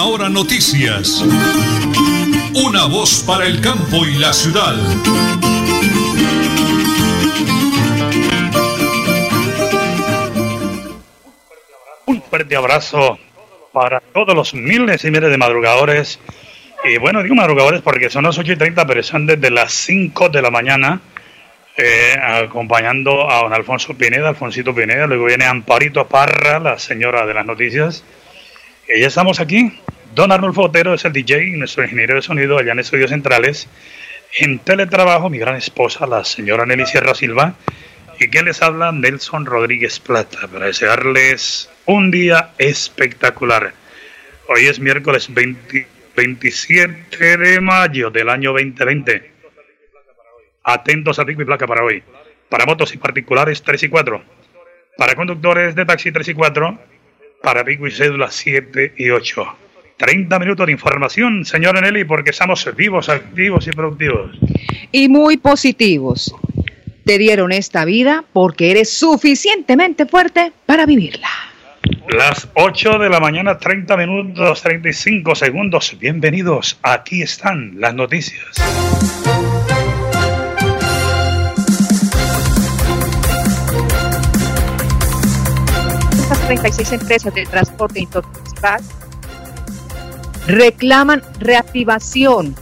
Última Hora Noticias. Una voz para el campo y la ciudad. Un fuerte abrazo para todos los miles y miles de madrugadores. Y bueno, digo madrugadores porque son las 8:30, pero están desde las 5 de la mañana acompañando a don Alfonso Pineda, Alfonsito Pineda. Luego viene Amparito Parra, la señora de las noticias. Y ya estamos aquí. Don Arnold Fotero es el DJ, nuestro ingeniero de sonido allá en Estudios Centrales. En teletrabajo, mi gran esposa, la señora Nelly Sierra Silva. Y que les habla Nelson Rodríguez Plata, para desearles un día espectacular. Hoy es miércoles 27 de mayo del año 2020. Atentos a pico y placa para hoy. Para motos y particulares 3 y 4. Para conductores de taxi 3 y 4. Para pico y cédula 7 y 8. 30 minutos de información, señora Nelly, porque estamos vivos, activos y productivos. Y muy positivos. Te dieron esta vida porque eres suficientemente fuerte para vivirla. Las 8 de la mañana, 30 minutos, 35 segundos. Bienvenidos, aquí están las noticias. Estas 36 empresas de transporte internacional reclaman reactivación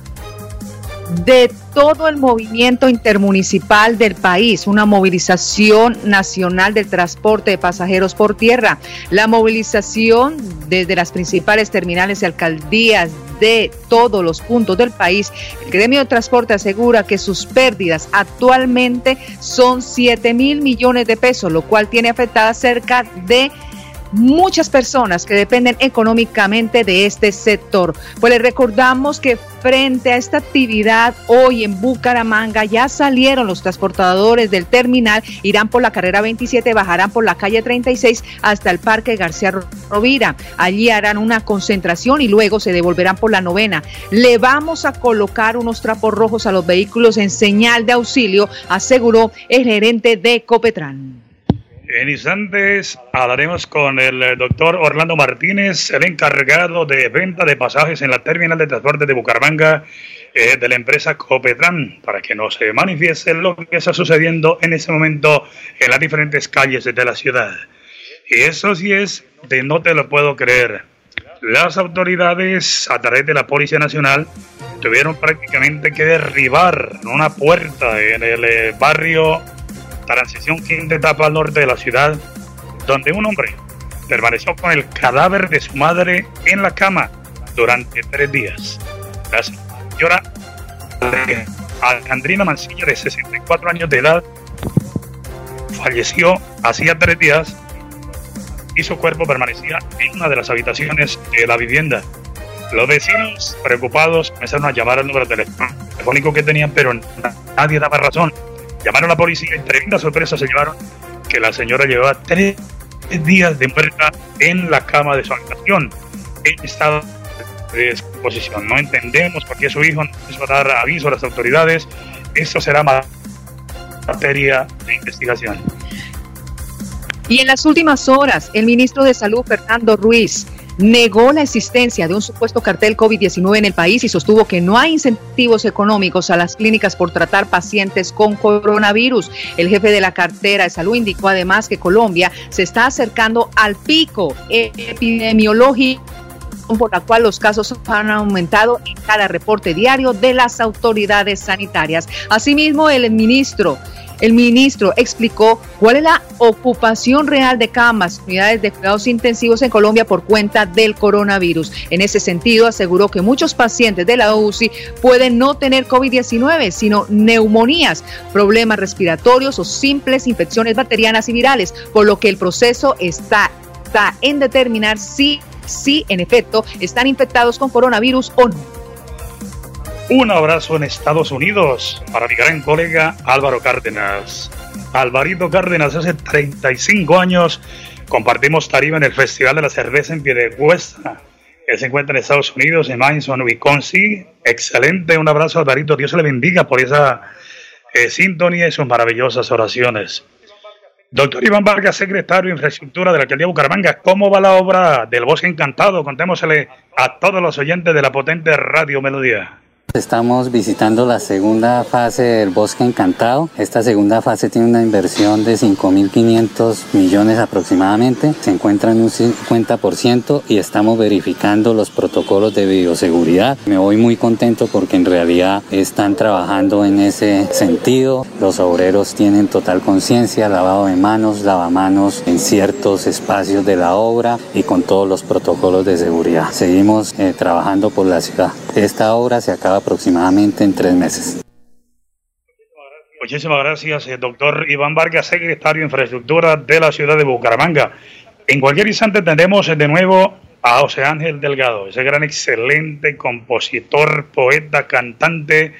de todo el movimiento intermunicipal del país, una movilización nacional del transporte de pasajeros por tierra. La movilización desde las principales terminales y alcaldías de todos los puntos del país. El gremio de transporte asegura que sus pérdidas actualmente son 7.000 millones de pesos, lo cual tiene afectada cerca de muchas personas que dependen económicamente de este sector. Pues les recordamos que frente a esta actividad hoy en Bucaramanga ya salieron los transportadores del terminal, irán por la carrera 27, bajarán por la calle 36 hasta el Parque García Rovira. Allí harán una concentración y luego se devolverán por la novena. Le vamos a colocar unos trapos rojos a los vehículos en señal de auxilio, aseguró el gerente de Copetran. En instantes hablaremos con el doctor Orlando Martínez, el encargado de venta de pasajes en la terminal de transporte de Bucaramanga de la empresa Copetran, para que nos manifieste lo que está sucediendo en este momento en las diferentes calles de la ciudad. Y eso sí es de no te lo puedo creer. Las autoridades, a través de la Policía Nacional, tuvieron prácticamente que derribar una puerta en el barrio Transición Quinta Etapa al norte de la ciudad, donde un hombre permaneció con el cadáver de su madre en la cama durante 3 días. La señora Alejandrina Mancilla, de 64 años de edad, falleció hacía 3 días y su cuerpo permanecía en una de las habitaciones de la vivienda. Los vecinos, preocupados, comenzaron a llamar al número telefónico que tenían, pero nadie daba razón. Llamaron a la policía y tremenda sorpresa se llevaron que la señora llevaba 3 días de muerta en la cama de su habitación en estado de descomposición. No entendemos por qué su hijo no quiso dar aviso a las autoridades. Esto será materia de investigación. Y en las últimas horas, el ministro de Salud, Fernando Ruiz, negó la existencia de un supuesto cartel COVID-19 en el país y sostuvo que no hay incentivos económicos a las clínicas por tratar pacientes con coronavirus. El jefe de la cartera de salud indicó además que Colombia se está acercando al pico epidemiológico, por la cual los casos han aumentado en cada reporte diario de las autoridades sanitarias. Asimismo, el ministro explicó cuál es la ocupación real de camas, unidades de cuidados intensivos en Colombia por cuenta del coronavirus. En ese sentido, aseguró que muchos pacientes de la UCI pueden no tener COVID-19, sino neumonías, problemas respiratorios o simples infecciones bacterianas y virales, por lo que el proceso está en determinar si en efecto están infectados con coronavirus o no. Un abrazo en Estados Unidos para mi gran colega Álvaro Cárdenas. Alvarito Cárdenas, hace 35 años compartimos tarima en el Festival de la Cerveza en Piedecuesta. Él se encuentra en Estados Unidos, en Madison, Wisconsin. Excelente, un abrazo Alvarito. Dios le bendiga por esa sintonía y sus maravillosas oraciones. Doctor Iván Vargas, secretario de Infraestructura de la Alcaldía de Bucaramanga, ¿cómo va la obra del Bosque Encantado? Contémosle a todos los oyentes de la potente Radio Melodía. Estamos visitando la segunda fase del Bosque Encantado. Esta segunda fase tiene una inversión de 5.500 millones aproximadamente. Se encuentra en un 50% y estamos verificando los protocolos de bioseguridad. Me voy muy contento porque en realidad están trabajando en ese sentido. Los obreros tienen total conciencia, lavado de manos, lavamanos en ciertos espacios de la obra y con todos los protocolos de seguridad. Seguimos trabajando por la ciudad. Esta obra se acaba aproximadamente en 3 meses. Muchísimas gracias, doctor Iván Vargas, secretario de Infraestructura de la ciudad de Bucaramanga. En cualquier instante tendremos de nuevo a José Ángel Delgado, ese gran excelente compositor, poeta, cantante,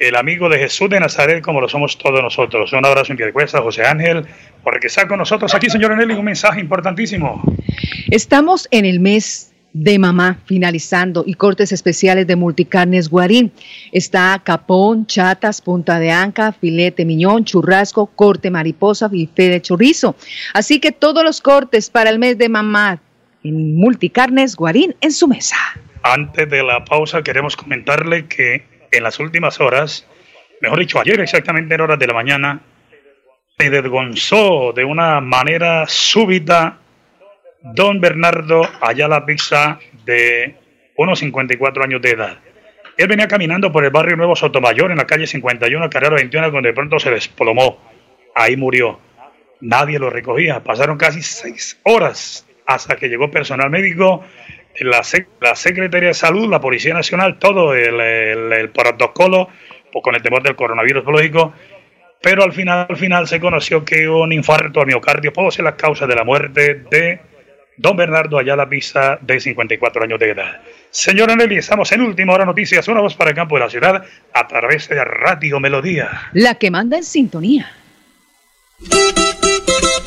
el amigo de Jesús de Nazaret, como lo somos todos nosotros. Un abrazo en Piedecuesta, José Ángel, porque está con nosotros aquí, señor Nelly, un mensaje importantísimo. Estamos en el mes de mamá, finalizando, y cortes especiales de Multicarnes Guarín. Está capón, chatas, punta de anca, filete miñón, churrasco, corte mariposa, bife de chorizo. Así que todos los cortes para el mes de mamá en Multicarnes Guarín en su mesa. Antes de la pausa queremos comentarle que en las últimas horas, mejor dicho ayer exactamente en horas de la mañana, se desgonzó de una manera súbita don Bernardo Ayala Pisa, de unos 54 años de edad. Él venía caminando por el barrio Nuevo Sotomayor, en la calle 51, carrera 21, donde de pronto se desplomó. Ahí murió. Nadie lo recogía. Pasaron casi 6 horas hasta que llegó personal médico, la Secretaría de Salud, la Policía Nacional, todo el protocolo, pues con el temor del coronavirus biológico. Pero al final se conoció que un infarto al miocardio pudo ser la causa de la muerte de don Bernardo Ayala Pisa, de 54 años de edad. Señora Nelly, estamos en Última Hora Noticias, una voz para el campo de la ciudad, a través de Radio Melodía. La que manda en sintonía.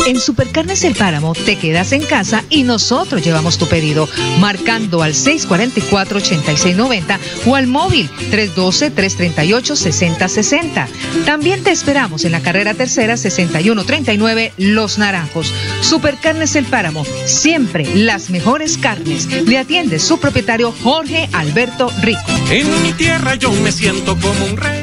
En Supercarnes El Páramo te quedas en casa y nosotros llevamos tu pedido, marcando al 644-8690 o al móvil 312-338-6060. También te esperamos en la carrera tercera 6139 Los Naranjos. Supercarnes El Páramo, siempre las mejores carnes. Le atiende su propietario Jorge Alberto Rico. En mi tierra yo me siento como un rey.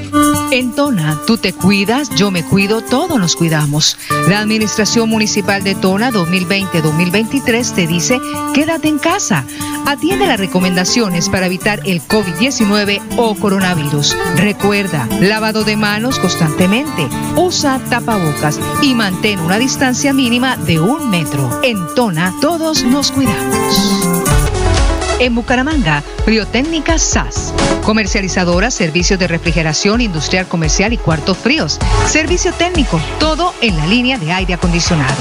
En Tona, tú te cuidas, yo me cuido, todos nos cuidamos. La Administración Municipal de Tona 2020-2023 te dice, quédate en casa. Atiende las recomendaciones para evitar el COVID-19 o coronavirus. Recuerda, lavado de manos constantemente, usa tapabocas y mantén una distancia mínima de 1 metro. En Tona, todos nos cuidamos. En Bucaramanga, Friotécnica SAS, comercializadora, servicios de refrigeración industrial comercial y cuartos fríos, servicio técnico, todo en la línea de aire acondicionado.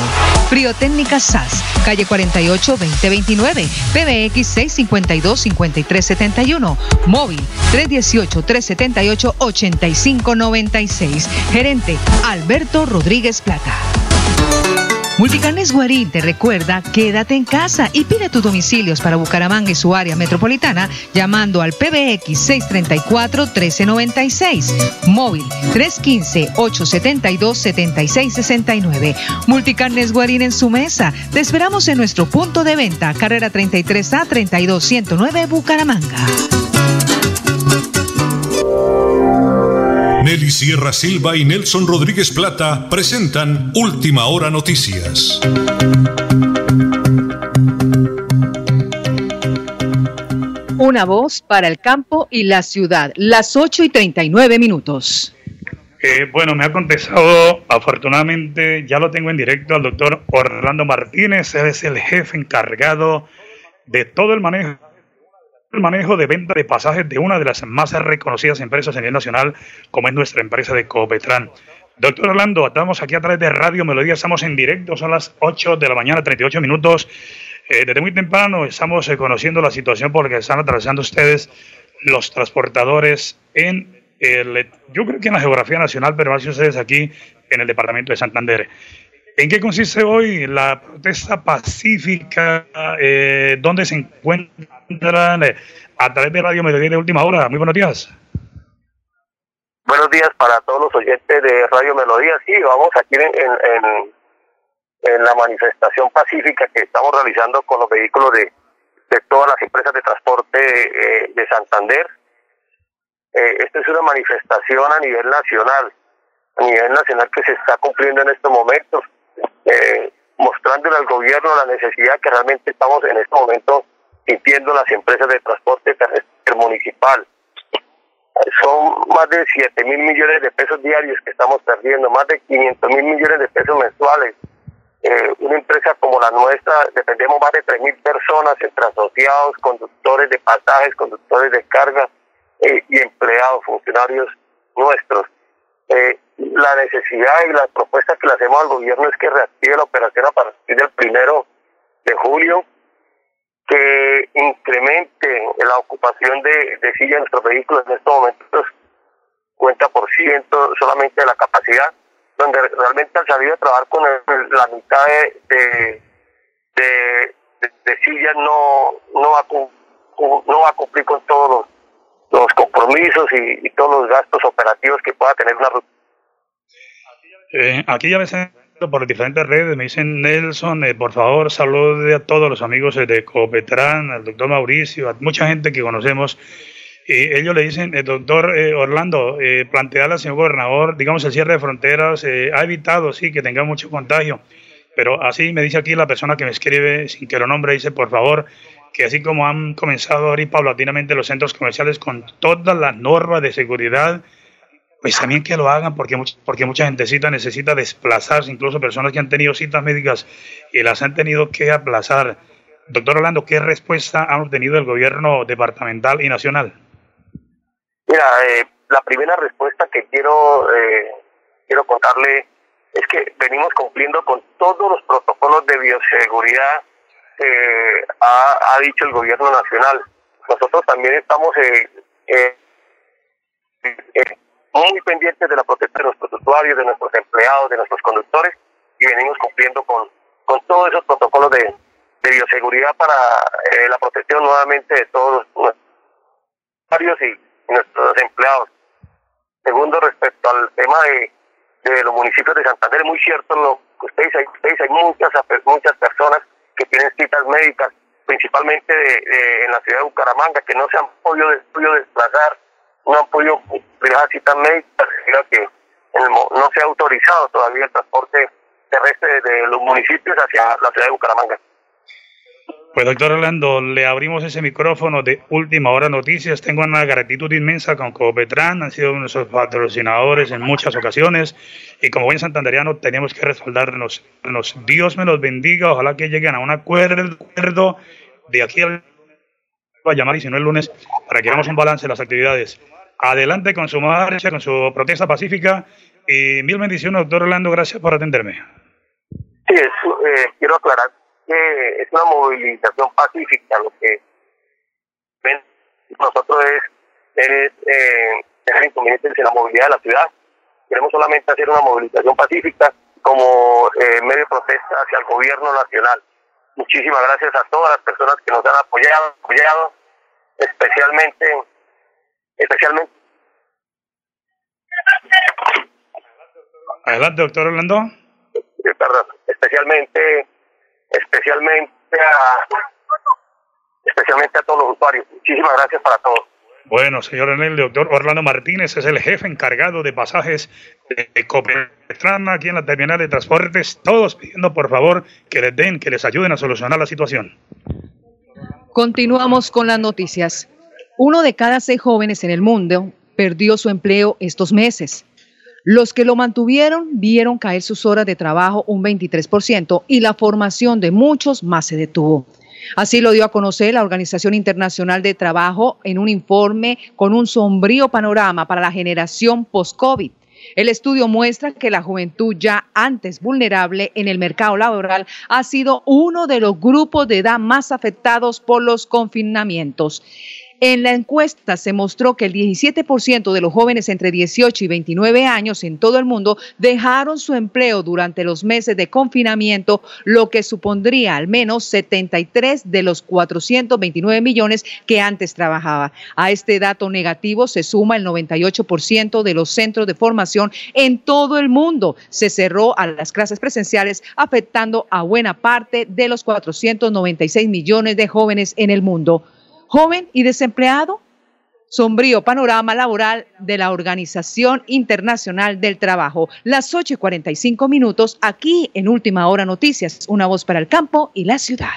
Friotécnica SAS, calle 48-2029, PBX 652-5371, móvil 318-378-8596, gerente Alberto Rodríguez Plata. Multicarnes Guarín te recuerda, quédate en casa y pide tus domicilios para Bucaramanga y su área metropolitana llamando al PBX 634-1396, móvil 315-872-7669. Multicarnes Guarín en su mesa. Te esperamos en nuestro punto de venta, carrera 33A-32109 Bucaramanga. Nelly Sierra Silva y Nelson Rodríguez Plata presentan Última Hora Noticias. Una voz para el campo y la ciudad, las 8:39. Bueno, me ha contestado, afortunadamente, ya lo tengo en directo al doctor Orlando Martínez. Él es el jefe encargado de todo el manejo de venta de pasajes de una de las más reconocidas empresas a nivel nacional, como es nuestra empresa de Copetran. Doctor Orlando, estamos aquí a través de Radio Melodía, estamos en directo, son las 8:38. Desde muy temprano estamos conociendo la situación por la que están atravesando ustedes, los transportadores, yo creo que en la geografía nacional, pero más que ustedes aquí en el departamento de Santander. ¿En qué consiste hoy la protesta pacífica? ¿Dónde se encuentran? A través de Radio Melodía de Última Hora. Muy buenos días. Buenos días para todos los oyentes de Radio Melodía. Sí, vamos aquí en en la manifestación pacífica que estamos realizando con los vehículos de todas las empresas de transporte de Santander. Esta es una manifestación a nivel nacional que se está cumpliendo en estos momentos, mostrándole al gobierno la necesidad que realmente estamos en este momento sintiendo las empresas de transporte terrestre municipal. Son más de 7.000 millones de pesos diarios que estamos perdiendo, más de 500.000 millones de pesos mensuales. Una empresa como la nuestra, dependemos más de 3.000 personas entre asociados, conductores de pasajes, conductores de carga y empleados, funcionarios nuestros. La necesidad y las propuestas que le hacemos al gobierno es que reactive la operación a partir del 1 de julio, que incremente la ocupación de sillas de nuestros vehículos. En estos momentos 50% solamente de la capacidad, donde realmente al salir a trabajar con la mitad de sillas no va a cumplir con todos los compromisos y todos los gastos operativos que pueda tener una ruta. Aquí ya me siento por las diferentes redes, me dicen: Nelson, por favor, salude a todos los amigos de Copetran, al doctor Mauricio, a mucha gente que conocemos. Ellos le dicen: doctor Orlando, plantearle al señor gobernador, digamos, el cierre de fronteras, ha evitado, sí, que tenga mucho contagio, pero así me dice aquí la persona que me escribe, sin que lo nombre, dice: por favor, que así como han comenzado a abrir paulatinamente los centros comerciales con todas las normas de seguridad, pues también que lo hagan, porque mucha gentecita necesita desplazarse, incluso personas que han tenido citas médicas y las han tenido que aplazar. Doctor Orlando, ¿qué respuesta han obtenido el gobierno departamental y nacional? Mira, la primera respuesta que quiero contarle es que venimos cumpliendo con todos los protocolos de bioseguridad que ha dicho el gobierno nacional. Nosotros también estamos muy pendientes de la protección de nuestros usuarios, de nuestros empleados, de nuestros conductores, y venimos cumpliendo con todos esos protocolos de bioseguridad para la protección nuevamente de todos los usuarios y nuestros empleados. Segundo, respecto al tema de los municipios de Santander, es muy cierto lo que ustedes hay muchas personas que tienen citas médicas, principalmente en la ciudad de Bucaramanga, que no se han podido desplazar, no han podido realizar citas médicas, sino que no se ha autorizado todavía el transporte terrestre de los municipios hacia la ciudad de Bucaramanga. Pues, doctor Orlando, le abrimos ese micrófono de Última Hora Noticias. Tengo una gratitud inmensa con Copetran, han sido nuestros patrocinadores en muchas ocasiones, y como buen santandereano tenemos que respaldarnos. Dios me los bendiga, ojalá que lleguen a un acuerdo de aquí al... a llamar, y si no el lunes, para que hagamos un balance de las actividades. Adelante con su marcha, con su protesta pacífica, y mil bendiciones, doctor Orlando, gracias por atenderme. Sí, quiero aclarar que es una movilización pacífica. Lo que ven nosotros es tener inconvenientes en la movilidad de la ciudad. Queremos solamente hacer una movilización pacífica como medio de protesta hacia el gobierno nacional. Muchísimas gracias a todas las personas que nos han apoyado especialmente. Adelante, doctor Orlando. Perdón, especialmente a todos los usuarios. Muchísimas gracias para todos. Bueno, señor, el doctor Orlando Martínez es el jefe encargado de pasajes de Copetran aquí en la terminal de transportes. Todos pidiendo, por favor, que les ayuden a solucionar la situación. Continuamos con las noticias. 1 de cada 6 jóvenes en el mundo perdió su empleo estos meses. Los que lo mantuvieron vieron caer sus horas de trabajo un 23% y la formación de muchos más se detuvo. Así lo dio a conocer la Organización Internacional de Trabajo en un informe con un sombrío panorama para la generación post-COVID. El estudio muestra que la juventud, ya antes vulnerable en el mercado laboral, ha sido uno de los grupos de edad más afectados por los confinamientos. En la encuesta se mostró que el 17% de los jóvenes entre 18 y 29 años en todo el mundo dejaron su empleo durante los meses de confinamiento, lo que supondría al menos 73 de los 429 millones que antes trabajaba. A este dato negativo se suma el 98% de los centros de formación en todo el mundo. Se cerró a las clases presenciales, afectando a buena parte de los 496 millones de jóvenes en el mundo. Joven y desempleado, sombrío panorama laboral de la Organización Internacional del Trabajo. Las 8:45 aquí en Última Hora Noticias, una voz para el campo y la ciudad.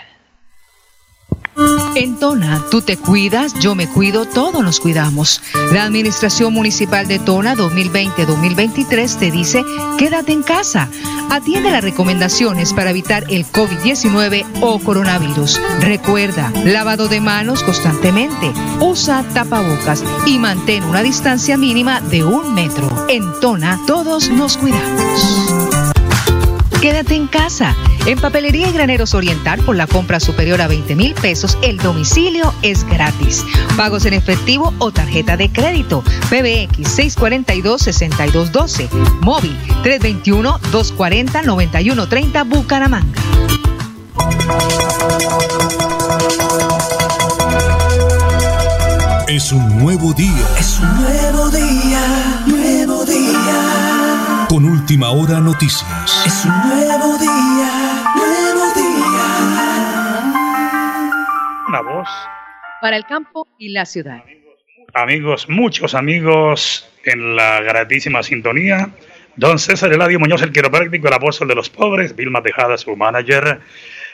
En Tona, tú te cuidas, yo me cuido, todos nos cuidamos. La Administración Municipal de Tona 2020-2023 te dice, quédate en casa. Atiende las recomendaciones para evitar el COVID-19 o coronavirus. Recuerda, lavado de manos constantemente, usa tapabocas y mantén una distancia mínima de 1 metro. En Tona, todos nos cuidamos. Quédate en casa. En Papelería y Graneros Oriental, por la compra superior a 20,000 pesos, el domicilio es gratis. Pagos en efectivo o tarjeta de crédito. PBX 642-6212. Móvil 321-240-9130, Bucaramanga. Es un nuevo día. Es un nuevo día. Nuevo día. Con Última Hora Noticias. Es un nuevo día, nuevo día. Una voz para el campo y la ciudad. Amigos, muchos amigos en la gratísima sintonía. Don César Eladio Muñoz, el quiropráctico, el apóstol de los pobres. Vilma Tejada, su manager.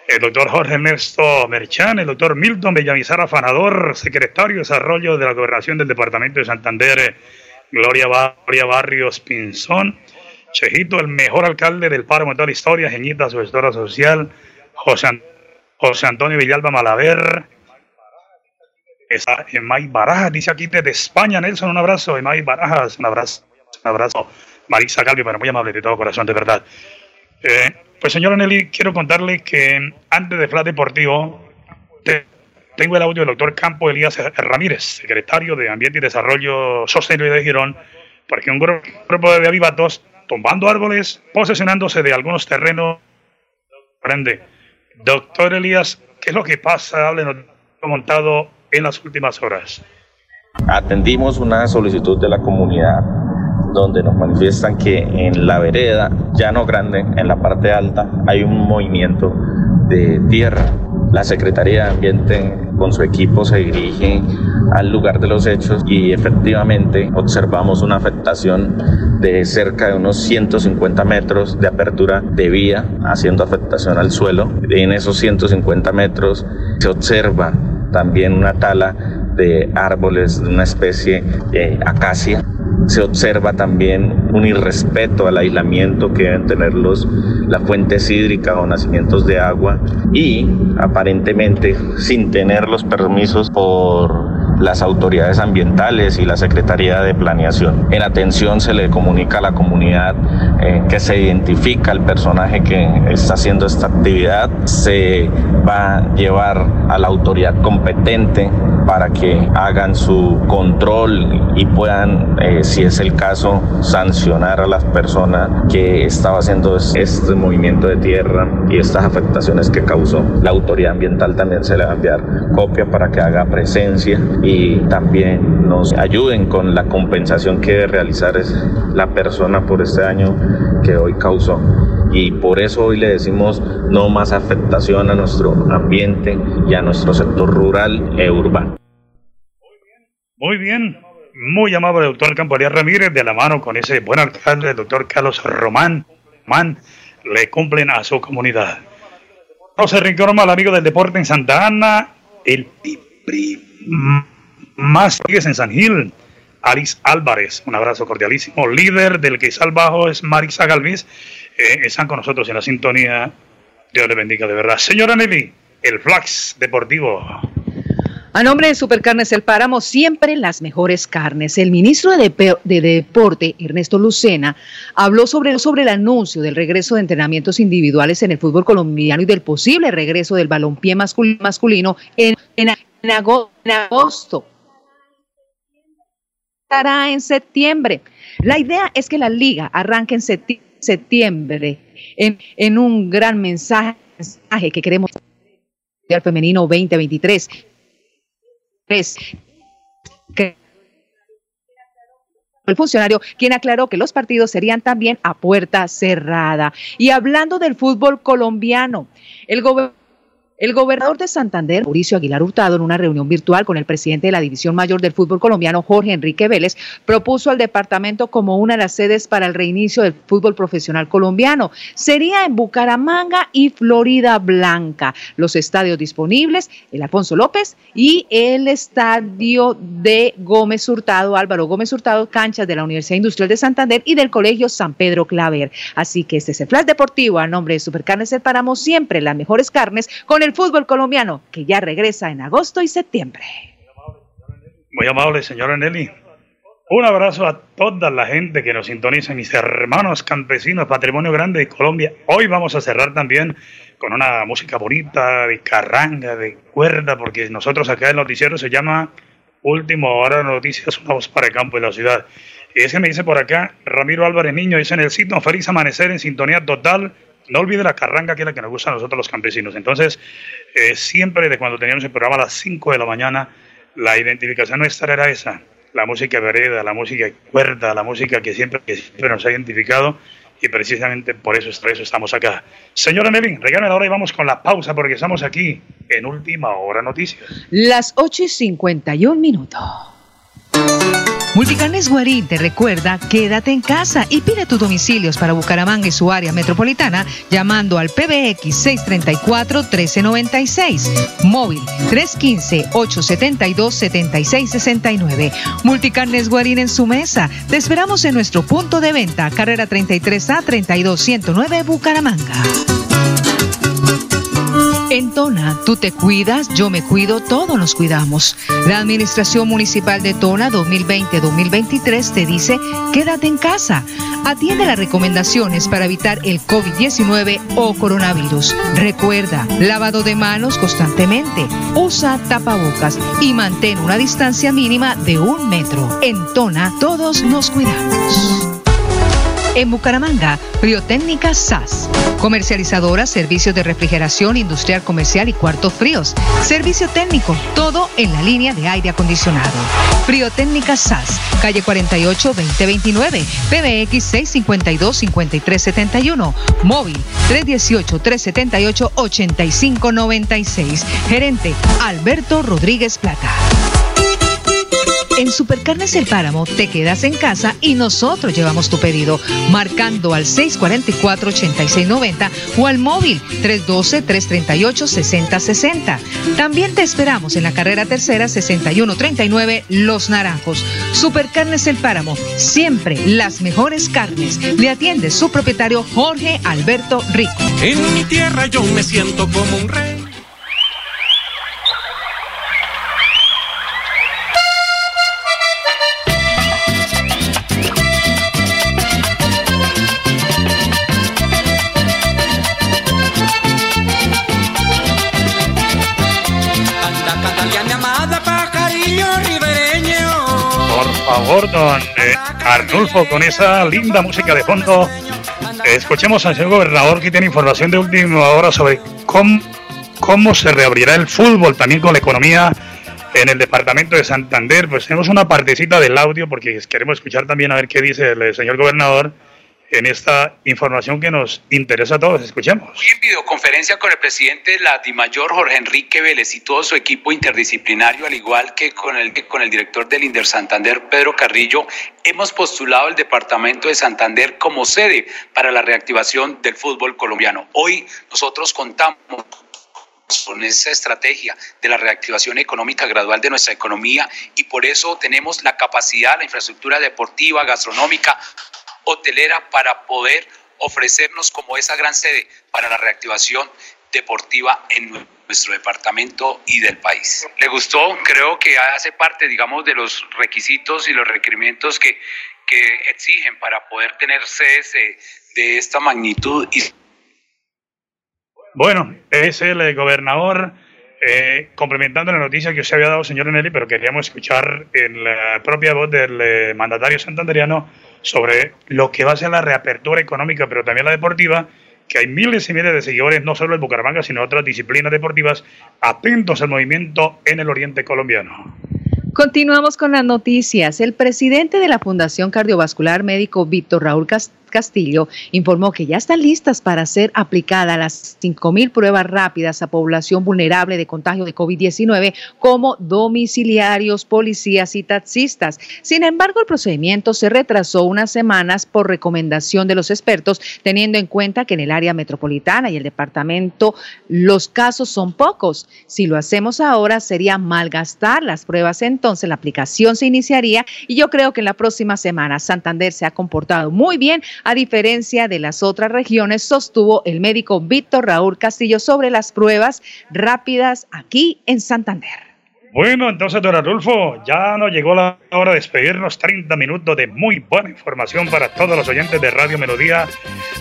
El doctor Jorge Ernesto Merchán, el doctor Milton Villamizar Afanador, secretario de Desarrollo de la Gobernación del Departamento de Santander. Gloria Barrios Pinzón. Chejito, el mejor alcalde del Páramo de toda la historia, Geñita, su gestora social, José Antonio Villalba Malaver, Emay Barajas, dice aquí desde España, Nelson, un abrazo, Emay Barajas, un abrazo, Marisa Calvi, bueno, muy amable de todo corazón, de verdad. Pues señora Nelly, quiero contarle que antes de Flash Deportivo, tengo el audio del doctor Campo Elías Ramírez, secretario de Ambiente y Desarrollo Sostenible de Girón, porque un grupo de avivatos tumbando árboles, posesionándose de algunos terrenos. Grande. Doctor Elías, ¿qué es lo que pasa? Háblenos montado en las últimas horas. Atendimos una solicitud de la comunidad donde nos manifiestan que en la vereda Llano Grande, en la parte alta, hay un movimiento de tierra. La Secretaría de Ambiente con su equipo se dirige al lugar de los hechos y efectivamente observamos una afectación de cerca de unos 150 metros de apertura de vía, haciendo afectación al suelo. En esos 150 metros se observa también una tala de árboles de una especie acacia. Se observa también un irrespeto al aislamiento que deben tener las fuentes hídricas o nacimientos de agua y aparentemente sin tener los permisos por las autoridades ambientales y la Secretaría de Planeación. En atención se le comunica a la comunidad que se identifica el personaje que está haciendo esta actividad, se va a llevar a la autoridad competente para que hagan su control y puedan, si es el caso, sancionar a las personas que estaba haciendo este movimiento de tierra y estas afectaciones que causó. La autoridad ambiental también se le va a enviar copia para que haga presencia y también nos ayuden con la compensación que debe realizar la persona por este daño que hoy causó. Y por eso hoy le decimos no más afectación a nuestro ambiente y a nuestro sector rural e urbano. Muy bien, muy amable doctor Campo Elías Ramírez, de la mano con ese buen alcalde, el doctor Carlos Román, le cumplen a su comunidad. José Rincón, mal amigo del deporte en Santa Ana, el Pipri más en San Gil. Alice Álvarez, un abrazo cordialísimo, líder del Quizal Bajo es Marisa Galvis, están con nosotros en la sintonía, Dios les bendiga de verdad. Señora Nelly, el Flax Deportivo. A nombre de Supercarnes el Páramo, siempre las mejores carnes. El ministro de Deporte, Ernesto Lucena, habló sobre el anuncio del regreso de entrenamientos individuales en el fútbol colombiano y del posible regreso del balompié masculino en agosto. estará en septiembre. La idea es que la liga arranque en septiembre en un gran mensaje que queremos al femenino 2023. El funcionario, quien aclaró que los partidos serían también a puerta cerrada. Y hablando del fútbol colombiano, el gobernador de Santander, Mauricio Aguilar Hurtado, en una reunión virtual con el presidente de la División Mayor del Fútbol Colombiano, Jorge Enrique Vélez, propuso al departamento como una de las sedes para el reinicio del fútbol profesional colombiano. Sería en Bucaramanga y Florida Blanca. Los estadios disponibles, el Alfonso López y el estadio de Gómez Hurtado, Álvaro Gómez Hurtado, canchas de la Universidad Industrial de Santander y del Colegio San Pedro Claver. Así que este es el Flash Deportivo, a nombre de Supercarnes el Páramo, siempre las mejores carnes, con el fútbol colombiano, que ya regresa en agosto y septiembre. Muy amable, señora Nelly. Un abrazo a toda la gente que nos sintoniza, mis hermanos campesinos, patrimonio grande de Colombia. Hoy vamos a cerrar también con una música bonita, de carranga, de cuerda, porque nosotros acá en Noticiero se llama Última Hora Noticias, una voz para el campo y la ciudad. Y ese me dice por acá, Ramiro Álvarez Niño, dice en el sitio, feliz amanecer en sintonía total. No olvide la carranga, que es la que nos gusta a nosotros los campesinos. Entonces, siempre desde cuando teníamos el programa a las 5 de la mañana, la identificación nuestra era esa. La música vereda, la música cuerda, la música que siempre nos ha identificado. Y precisamente por eso estamos acá. Señora Melvin, regálame la hora y vamos con la pausa, porque estamos aquí en Última Hora Noticias. Las 8:51. Multicarnes Guarín te recuerda, quédate en casa y pide tus domicilios para Bucaramanga y su área metropolitana llamando al PBX 634-1396, móvil 315-872-7669. Multicarnes Guarín en su mesa, te esperamos en nuestro punto de venta, carrera 33A-32109, Bucaramanga. En Tona, tú te cuidas, yo me cuido, todos nos cuidamos. La Administración Municipal de Tona 2020-2023 te dice, quédate en casa. Atiende las recomendaciones para evitar el COVID-19 o coronavirus. Recuerda, lavado de manos constantemente, usa tapabocas y mantén una distancia mínima de 1 metro. En Tona, todos nos cuidamos. En Bucaramanga, Friotécnica SAS, comercializadora, servicios de refrigeración industrial comercial y cuartos fríos, servicio técnico, todo en la línea de aire acondicionado. Friotécnica SAS, calle 48-2029, PBX 652-5371, móvil 318-378-8596, gerente Alberto Rodríguez Plata. En Supercarnes El Páramo te quedas en casa y nosotros llevamos tu pedido, marcando al 644-8690 o al móvil 312-338-6060. También te esperamos en la carrera tercera 6139 Los Naranjos. Supercarnes El Páramo, siempre las mejores carnes. Le atiende su propietario Jorge Alberto Rico. En mi tierra yo me siento como un rey. Don Arnulfo, con esa linda música de fondo, escuchemos al señor gobernador, que tiene información de última hora sobre cómo se reabrirá el fútbol, también con la economía en el departamento de Santander. Pues tenemos una partecita del audio porque queremos escuchar también a ver qué dice el señor gobernador en esta información que nos interesa a todos. Escuchemos. Hoy en videoconferencia con el presidente de la DIMAYOR, Jorge Enrique Vélez, y todo su equipo interdisciplinario, al igual que con el director del Inder Santander, Pedro Carrillo, hemos postulado el departamento de Santander como sede para la reactivación del fútbol colombiano. Hoy nosotros contamos con esa estrategia de la reactivación económica gradual de nuestra economía, y por eso tenemos la capacidad, la infraestructura deportiva, gastronómica, hotelera, para poder ofrecernos como esa gran sede para la reactivación deportiva en nuestro departamento y del país. ¿Le gustó? Creo que hace parte, digamos, de los requisitos y los requerimientos que exigen para poder tener sedes de esta magnitud. Bueno, es el gobernador complementando la noticia que os había dado, señor Nelly, pero queríamos escuchar en la propia voz del mandatario santandereano sobre lo que va a ser la reapertura económica, pero también la deportiva, que hay miles y miles de seguidores, no solo en Bucaramanga, sino en otras disciplinas deportivas, atentos al movimiento en el oriente colombiano. Continuamos con las noticias. El presidente de la Fundación Cardiovascular Médico, Víctor Raúl Castillo, informó que ya están listas para ser aplicadas las 5.000 pruebas rápidas a población vulnerable de contagio de COVID-19 como domiciliarios, policías y taxistas. Sin embargo, el procedimiento se retrasó unas semanas por recomendación de los expertos, teniendo en cuenta que en el área metropolitana y el departamento los casos son pocos. Si lo hacemos ahora, sería malgastar las pruebas entonces. Entonces la aplicación se iniciaría y yo creo que en la próxima semana Santander se ha comportado muy bien a diferencia de las otras regiones, sostuvo el médico Víctor Raúl Castillo sobre las pruebas rápidas aquí en Santander. Bueno, entonces, don Arnulfo, ya nos llegó la hora de despedirnos. 30 minutos de muy buena información para todos los oyentes de Radio Melodía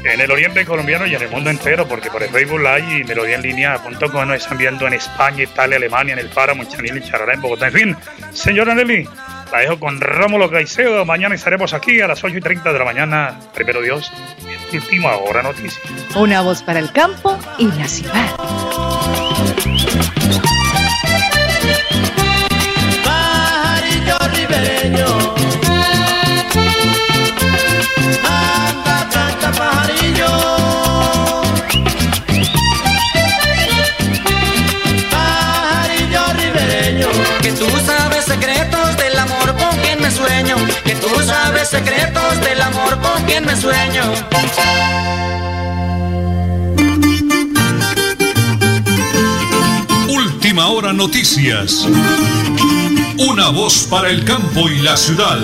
en el oriente colombiano y en el mundo entero, porque por el Facebook Live y melodíaenlinea.com nos están viendo en España, Italia, Alemania, en el Páramo, en Chanil, en Charalá, en Bogotá. En fin, señora Nelly, la dejo con Rómulo Caicedo. Mañana estaremos aquí a las 8:30 de la mañana. Primero Dios, última hora noticias. Una voz para el campo y la ciudad. Anda, canta, pajarillo. Pajarillo ribereño, que tú sabes secretos del amor con quien me sueño, que tú sabes secretos del amor con quien me sueño. Última hora noticias. Una voz para el campo y la ciudad.